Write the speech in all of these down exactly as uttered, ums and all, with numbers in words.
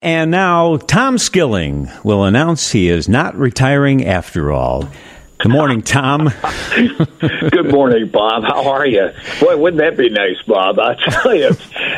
And now Tom Skilling will announce he is not retiring after all. Good morning, Tom. Good morning, Bob. How are you? Boy, wouldn't that be nice, Bob? I tell you,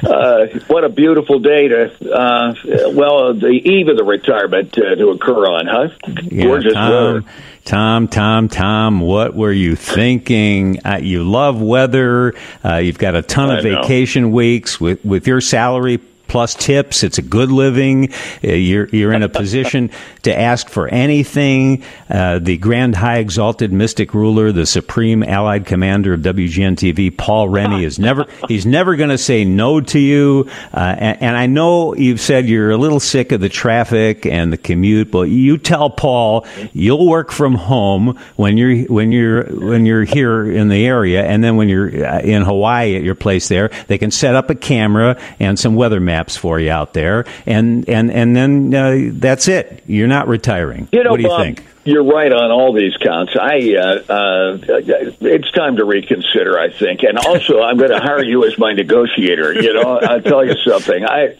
uh, what a beautiful day to, uh, well, the eve of the retirement uh, to occur on, huh? Gorgeous yeah, Tom, weather. Tom, Tom, Tom, what were you thinking? Uh, you love weather. Uh, you've got a ton of vacation weeks with, with your salary plus tips. It's a good living. You're you're in a position to ask for anything. Uh, the Grand High Exalted Mystic Ruler, the Supreme Allied Commander of W G N T V, Paul Rennie, is never he's never going to say no to you. Uh, and, and I know you've said you're a little sick of the traffic and the commute, but you tell Paul you'll work from home when you're when you're when you're here in the area, and then when you're in Hawaii at your place there, they can set up a camera and some weather maps for you out there, and and and then uh, that's it. You're not retiring. You know, what do you Bob, think? You're right on all these counts. I uh, uh, it's time to reconsider, I think, and also I'm going to hire you as my negotiator. You know, I'll tell you something. I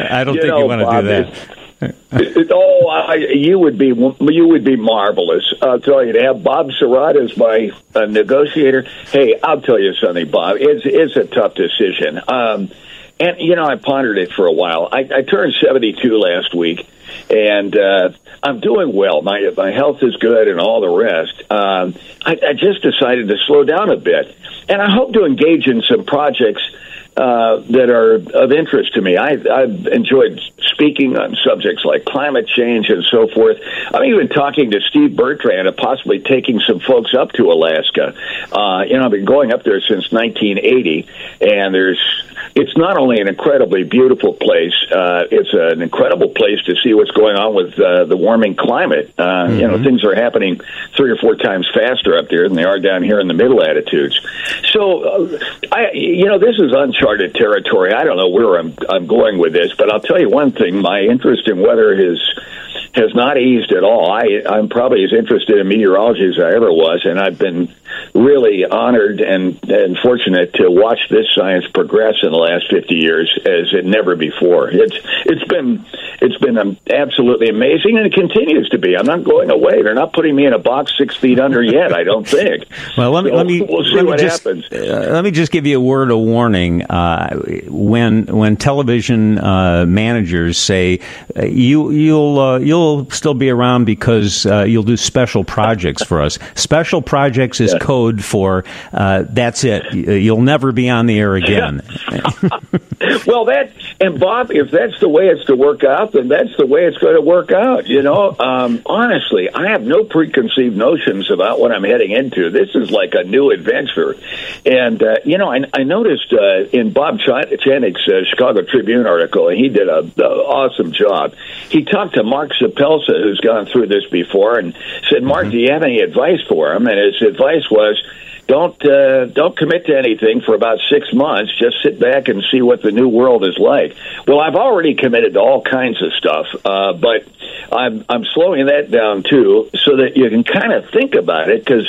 I don't you think know, you want to do that. oh, I, you would be you would be marvelous. I'll tell you, to have Bob Sirott as my uh, negotiator. Hey, I'll tell you something, Bob. It's it's a tough decision. Um, And, you know, I pondered it for a while. I, I turned seventy-two last week, and uh, I'm doing well. My my health is good and all the rest. Um, I, I just decided to slow down a bit, and I hope to engage in some projects uh, that are of interest to me. I, I've enjoyed speaking on subjects like climate change and so forth. I'm even talking to Steve Bertrand and possibly taking some folks up to Alaska. Uh, you know, I've been going up there since nineteen eighty, and there's it's not only an incredibly beautiful place, uh, it's an incredible place to see what's going on with uh, the warming climate. Uh, mm-hmm. You know, things are happening three or four times faster up there than they are down here in the middle latitudes. So, uh, I, you know, this is uncharted territory. I don't know where I'm, I'm going with this, but I'll tell you one thing. My interest in weather is, has not eased at all. I, I'm probably as interested in meteorology as I ever was, and I've been really honored and, and fortunate to watch this science progress in the last fifty years as it never before. It's it's been it's been absolutely amazing, and it continues to be. I'm not going away. They're not putting me in a box six feet under yet. I don't think. Well, let me so let me we'll see let me what just, happens. Uh, let me just give you a word of warning. Uh, when when television uh, managers say uh, you you'll uh, you'll still be around because uh, you'll do special projects for us. Special projects is yeah. code for uh, that's it. You'll never be on the air again. Well, that and Bob, if that's the way it's to work out, then that's the way it's going to work out. You know, um, honestly, I have no preconceived notions about what I'm heading into. This is like a new adventure, and uh, you know, I, I noticed uh, in Bob Chanick's uh, Chicago Tribune article, and he did a, a awesome job. He talked to Mark Sapelsa, who's gone through this before, and said, "Mark, mm-hmm. do you have any advice for him?" And his advice was, Don't uh, don't commit to anything for about six months. Just sit back and see what the new world is like. Well, I've already committed to all kinds of stuff, uh, but I'm I'm slowing that down too, so that you can kind of think about it. Because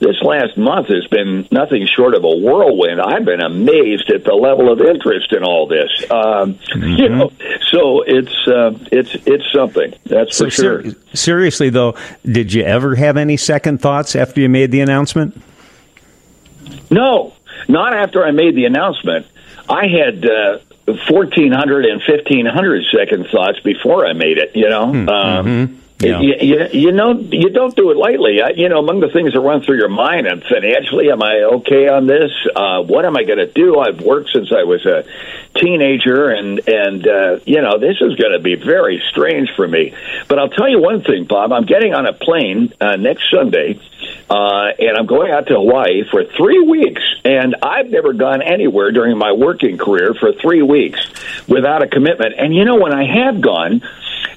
this last month has been nothing short of a whirlwind. I've been amazed at the level of interest in all this. Um, mm-hmm. You know, so it's uh, it's it's something. That's so for sure. Ser- seriously though, did you ever have any second thoughts after you made the announcement? No, not after I made the announcement. I had uh, fourteen hundred and fifteen hundred second thoughts before I made it, you know. Mm-hmm. Um, yeah. it, you, you know, you don't do it lightly. I, you know, among the things that run through your mind, and financially, am I okay on this? Uh, what am I going to do? I've worked since I was a teenager, and, and uh, you know, this is going to be very strange for me. But I'll tell you one thing, Bob. I'm getting on a plane uh, next Sunday. Uh, and I'm going out to Hawaii for three weeks, and I've never gone anywhere during my working career for three weeks without a commitment. And, you know, when I have gone,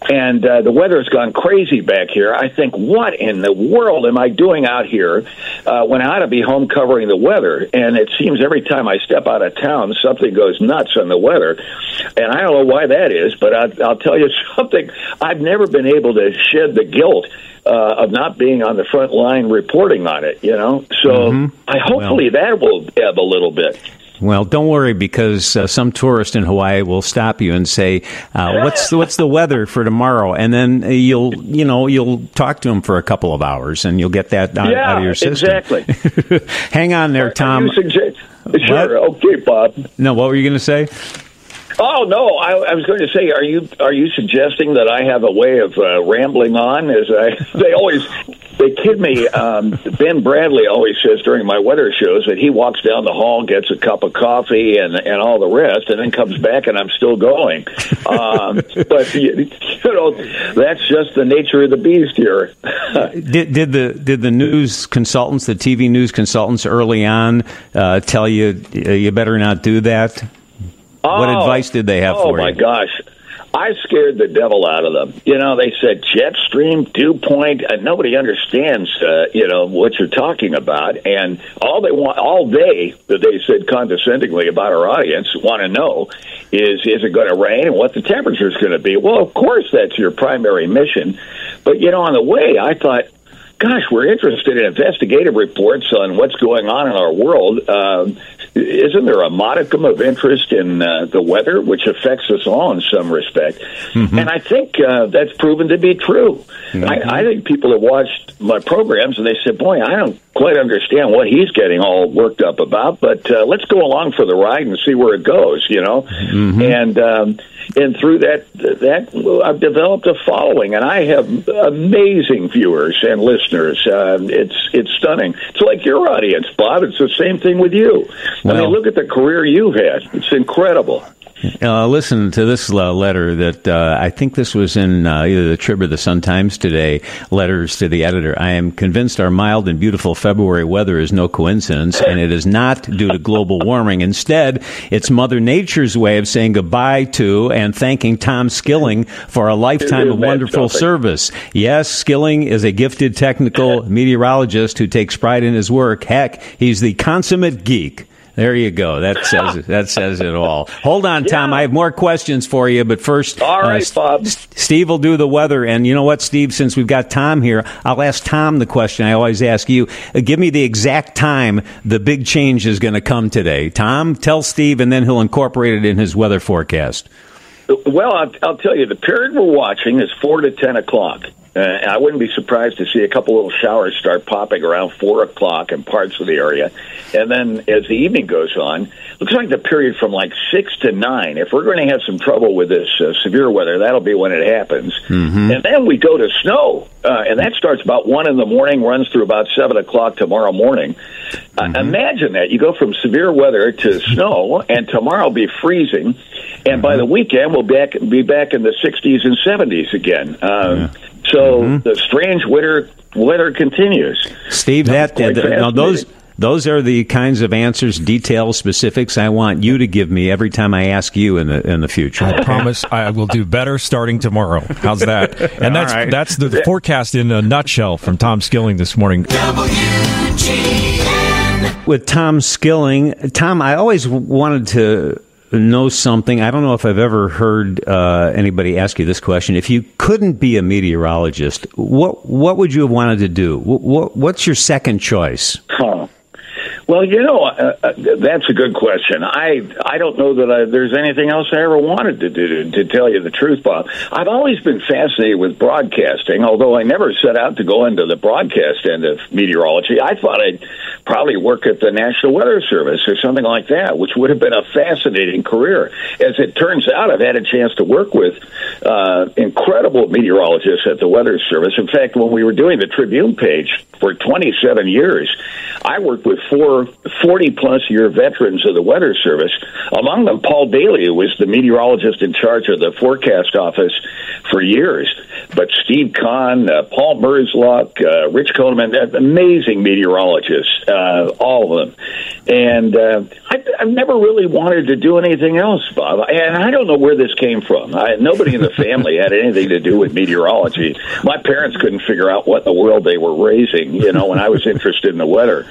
and uh, the weather has gone crazy back here, I think, what in the world am I doing out here uh, when I ought to be home covering the weather? And it seems every time I step out of town, something goes nuts on the weather. And I don't know why that is, but I, I'll tell you something. I've never been able to shed the guilt Uh, of not being on the front line reporting on it, you know? So mm-hmm. I hopefully well, that will ebb a little bit. Well, don't worry, because uh, some tourist in Hawaii will stop you and say, uh, "What's the, what's the weather for tomorrow?" And then you'll you know you'll talk to him for a couple of hours, and you'll get that out, yeah, out of your system. Exactly. Hang on there, Tom. Suggest- sure. Okay, Bob. No, what were you going to say? Oh no! I, I was going to say, are you are you suggesting that I have a way of uh, rambling on? As I, they always they kid me. Um, Ben Bradley always says during my weather shows that he walks down the hall, gets a cup of coffee, and and all the rest, and then comes back, and I'm still going. Um, but you, you know, that's just the nature of the beast here. did did the did the news consultants, the T V news consultants, early on uh, tell you you better not do that? Oh, what advice did they have oh for you? Oh, my gosh. I scared the devil out of them. You know, they said jet stream, dew point, and nobody understands, uh, you know, what you're talking about. And all they want, all they, that they said condescendingly about our audience, want to know is, is it going to rain and what the temperature is going to be? Well, of course, that's your primary mission. But, you know, on the way, I thought, gosh, we're interested in investigative reports on what's going on in our world. Um, isn't there a modicum of interest in uh, the weather, which affects us all in some respect? Mm-hmm. And I think uh, that's proven to be true. Mm-hmm. I, I think people have watched my programs and they said, boy, I don't quite understand what he's getting all worked up about, but uh, let's go along for the ride and see where it goes, you know? Mm-hmm. And um, and through that, that I've developed a following, and I have amazing viewers and listeners. Uh, it's it's stunning. It's like your audience, Bob. It's the same thing with you. Well, I mean, look at the career you've had. It's incredible. Uh, listen to this uh, letter that uh, I think this was in uh, either the Trib or the Sun-Times today, letters to the editor. I am convinced our mild and beautiful February weather is no coincidence, and it is not due to global warming. Instead, it's Mother Nature's way of saying goodbye to and thanking Tom Skilling for a lifetime of wonderful service. Yes, Skilling is a gifted technical meteorologist who takes pride in his work. Heck, he's the consummate geek. There you go. That says that says it all. Hold on, Tom. Yeah. I have more questions for you, but first, all right, uh, Bob. S- Steve will do the weather, and you know what, Steve? Since we've got Tom here, I'll ask Tom the question I always ask you. Uh, give me the exact time the big change is going to come today. Tom, tell Steve, and then he'll incorporate it in his weather forecast. Well, I'll, I'll tell you, the period we're watching is four to ten o'clock. Uh, I wouldn't be surprised to see a couple little showers start popping around four o'clock in parts of the area. And then as the evening goes on, looks like the period from like six to nine. If we're going to have some trouble with this uh, severe weather, that'll be when it happens. Mm-hmm. And then we go to snow. Uh, and that starts about one in the morning, runs through about seven o'clock tomorrow morning. Uh, mm-hmm. Imagine that. You go from severe weather to snow, and tomorrow will be freezing. And mm-hmm. by the weekend, we'll back, be back in the sixties and seventies again. Um, yeah. So mm-hmm. the strange winter weather continues. Steve, that, that the, now those those are the kinds of answers, details, specifics I want you to give me every time I ask you in the in the future. I promise I will do better starting tomorrow. How's that? And that's right. That's the forecast in a nutshell from Tom Skilling this morning. W G N With Tom Skilling. Tom, I always wanted to know something. I don't know if I've ever heard uh, anybody ask you this question. If you couldn't be a meteorologist, what what would you have wanted to do? What, what, what's your second choice? Huh. Well, you know, uh, uh, that's a good question. I I don't know that I, there's anything else I ever wanted to do, to tell you the truth, Bob. I've always been fascinated with broadcasting, although I never set out to go into the broadcast end of meteorology. I thought I'd probably work at the National Weather Service or something like that, which would have been a fascinating career. As it turns out, I've had a chance to work with uh, incredible meteorologists at the Weather Service. In fact, when we were doing the Tribune page for twenty-seven years, I worked with four forty-plus-year veterans of the Weather Service, among them Paul Daly, who was the meteorologist in charge of the forecast office for years. But Steve Kahn, uh, Paul Merzlock, uh, Rich Coleman, uh, amazing meteorologists, uh, all of them. And uh, I, I've never really wanted to do anything else, Bob. And I don't know where this came from. I, nobody in the family had anything to do with meteorology. My parents couldn't figure out what in the world they were raising, you know, when I was interested in the weather.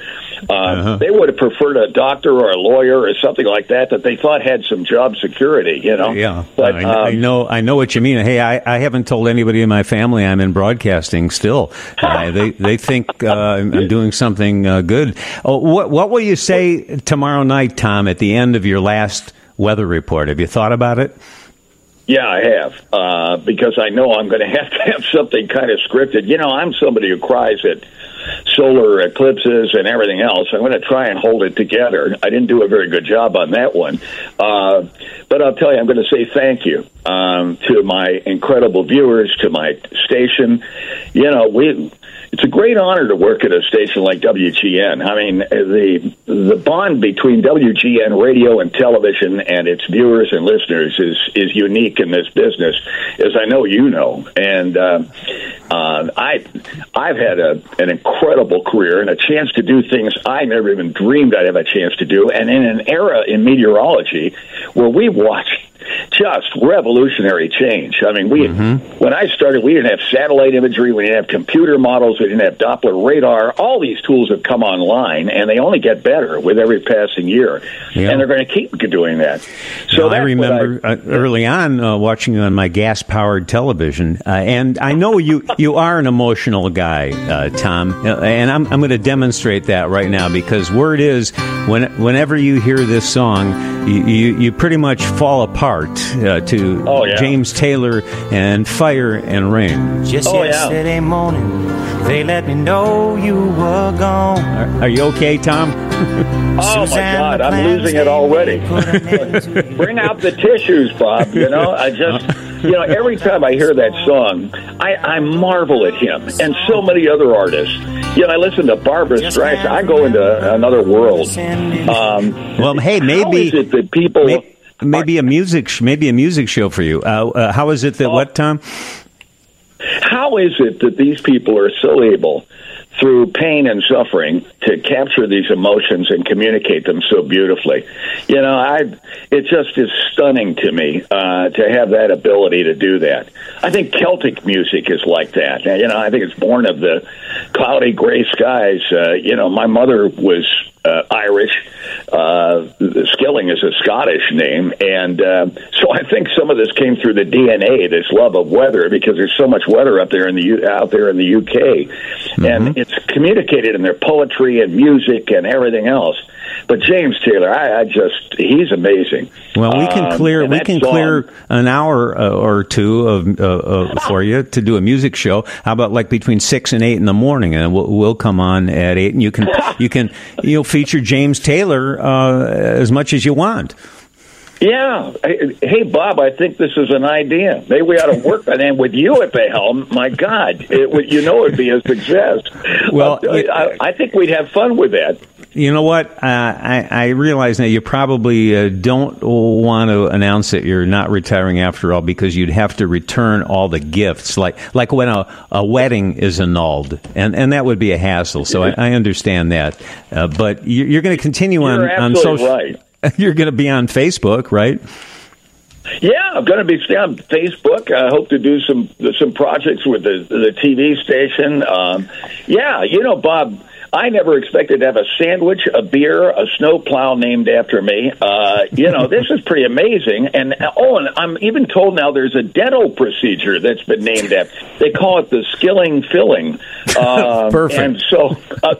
Uh, uh-huh. Uh-huh. They would have preferred a doctor or a lawyer or something like that that they thought had some job security, you know. Yeah, but, I, um, I know I know what you mean. Hey, I, I haven't told anybody in my family I'm in broadcasting still. Uh, they they think uh, I'm doing something uh, good. Oh, what, what will you say tomorrow night, Tom, at the end of your last weather report? Have you thought about it? Yeah, I have, uh, because I know I'm going to have to have something kind of scripted. You know, I'm somebody who cries at solar eclipses and everything else. I'm going to try and hold it together. I didn't do a very good job on that one. Uh, but I'll tell you, I'm going to say thank you um, to my incredible viewers, to my station. You know, we... It's a great honor to work at a station like W G N. I mean, the the bond between W G N radio and television and its viewers and listeners is, is unique in this business, as I know you know. And uh, uh, I, I've had a, an incredible career and a chance to do things I never even dreamed I'd have a chance to do. And in an era in meteorology where we watch just revolutionary change. I mean, we mm-hmm. when I started, we didn't have satellite imagery, we didn't have computer models, we didn't have Doppler radar. All these tools have come online, and they only get better with every passing year, yeah. and they're going to keep doing that. So now, I remember I, uh, early on uh, watching on my gas-powered television, uh, and I know you, you are an emotional guy, uh, Tom, uh, and I'm, I'm going to demonstrate that right now, because word is, when, whenever you hear this song, you, you, you pretty much fall apart. Uh, to oh, yeah. James Taylor and Fire and Rain. Just oh, yesterday yeah. morning, they let me know you were gone. Are, are you okay, Tom? Oh, Suzanne, my God, I'm losing it already. Bring out the tissues, Bob, you know? I just... You know, every time I hear that song, I, I marvel at him and so many other artists. You know, I listen to Barbra Streisand. I go into another world. Um, well, hey, maybe... How is it that people... Maybe, Maybe a music, sh- maybe a music show for you. Uh, uh, how is it that what, Tom? How is it that these people are so able, through pain and suffering, to capture these emotions and communicate them so beautifully? You know, I it just is stunning to me uh, to have that ability to do that. I think Celtic music is like that. You know, I think it's born of the cloudy gray skies. Uh, you know, my mother was. Uh, Irish. Uh, Skilling is a Scottish name. And uh, so I think some of this came through the D N A, this love of weather, because there's so much weather up there in the U- out there in the U K. Mm-hmm. And it's communicated in their poetry and music and everything else. But James Taylor, I, I just—he's amazing. Well, we can clear um, we can song, clear an hour uh, or two of, uh, uh, for you to do a music show. How about like between six and eight in the morning, and we'll, we'll come on at eight, and you can you can you'll feature James Taylor uh, as much as you want. Yeah. Hey, Bob, I think this is an idea. Maybe we ought to work on it with you at the helm. My God, it, you know it would be a success. Well, uh, it, I, I think we'd have fun with that. You know what? Uh, I, I realize now you probably uh, don't want to announce that you're not retiring after all, because you'd have to return all the gifts, like like when a, a wedding is annulled, and, and that would be a hassle. So I, I understand that. Uh, but you, you're going to continue you're on, on social. Right. You're going to be on Facebook, right? Yeah, I'm going to be on Facebook. I hope to do some some projects with the the T V station. Um, yeah, you know, Bob. I never expected to have a sandwich, a beer, a snowplow named after me. Uh, you know, this is pretty amazing. And, oh, and I'm even told now there's a dental procedure that's been named after. They call it the Skilling filling. Uh, Perfect. And so, uh,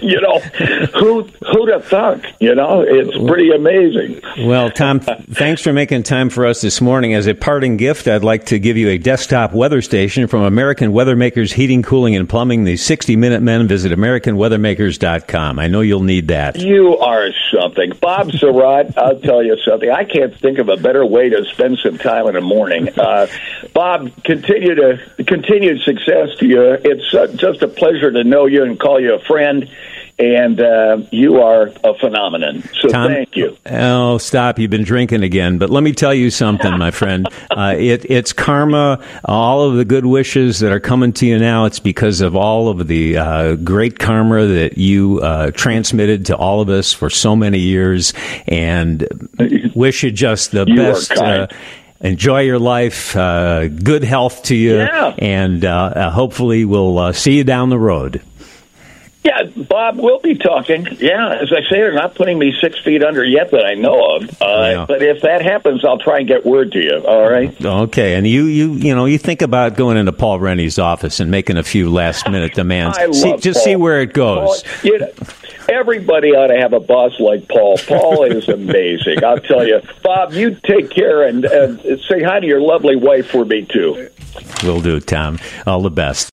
you know, who, who'd have thunk? You know, it's pretty amazing. Well, Tom, thanks for making time for us this morning. As a parting gift, I'd like to give you a desktop weather station from American Weathermakers Heating, Cooling, and Plumbing. The sixty-minute men. Visit American Weather Makers dot com. I know you'll need that. You are something. Bob Sirott, I'll tell you something. I can't think of a better way to spend some time in the morning. Uh, Bob, continue to continued success to you. It's uh, just a pleasure to know you and call you a friend. And uh, you are a phenomenon. So Tom, thank you. Oh, stop. You've been drinking again. But let me tell you something, my friend. Uh, it, it's karma. All of the good wishes that are coming to you now, it's because of all of the uh, great karma that you uh, transmitted to all of us for so many years. And wish you just the you best. Uh, enjoy your life. Uh, good health to you. Yeah. And uh, hopefully we'll uh, see you down the road. Yeah, Bob will be talking. Yeah, as I say, they're not putting me six feet under yet that I know of. Uh, yeah. But if that happens, I'll try and get word to you, all right? Okay, and you you, you know, you think about going into Paul Rennie's office and making a few last-minute demands. I see, love just Paul. See where it goes. Paul, you know, everybody ought to have a boss like Paul. Paul is amazing, I'll tell you. Bob, you take care and, and say hi to your lovely wife for me, too. Will do, Tom. All the best.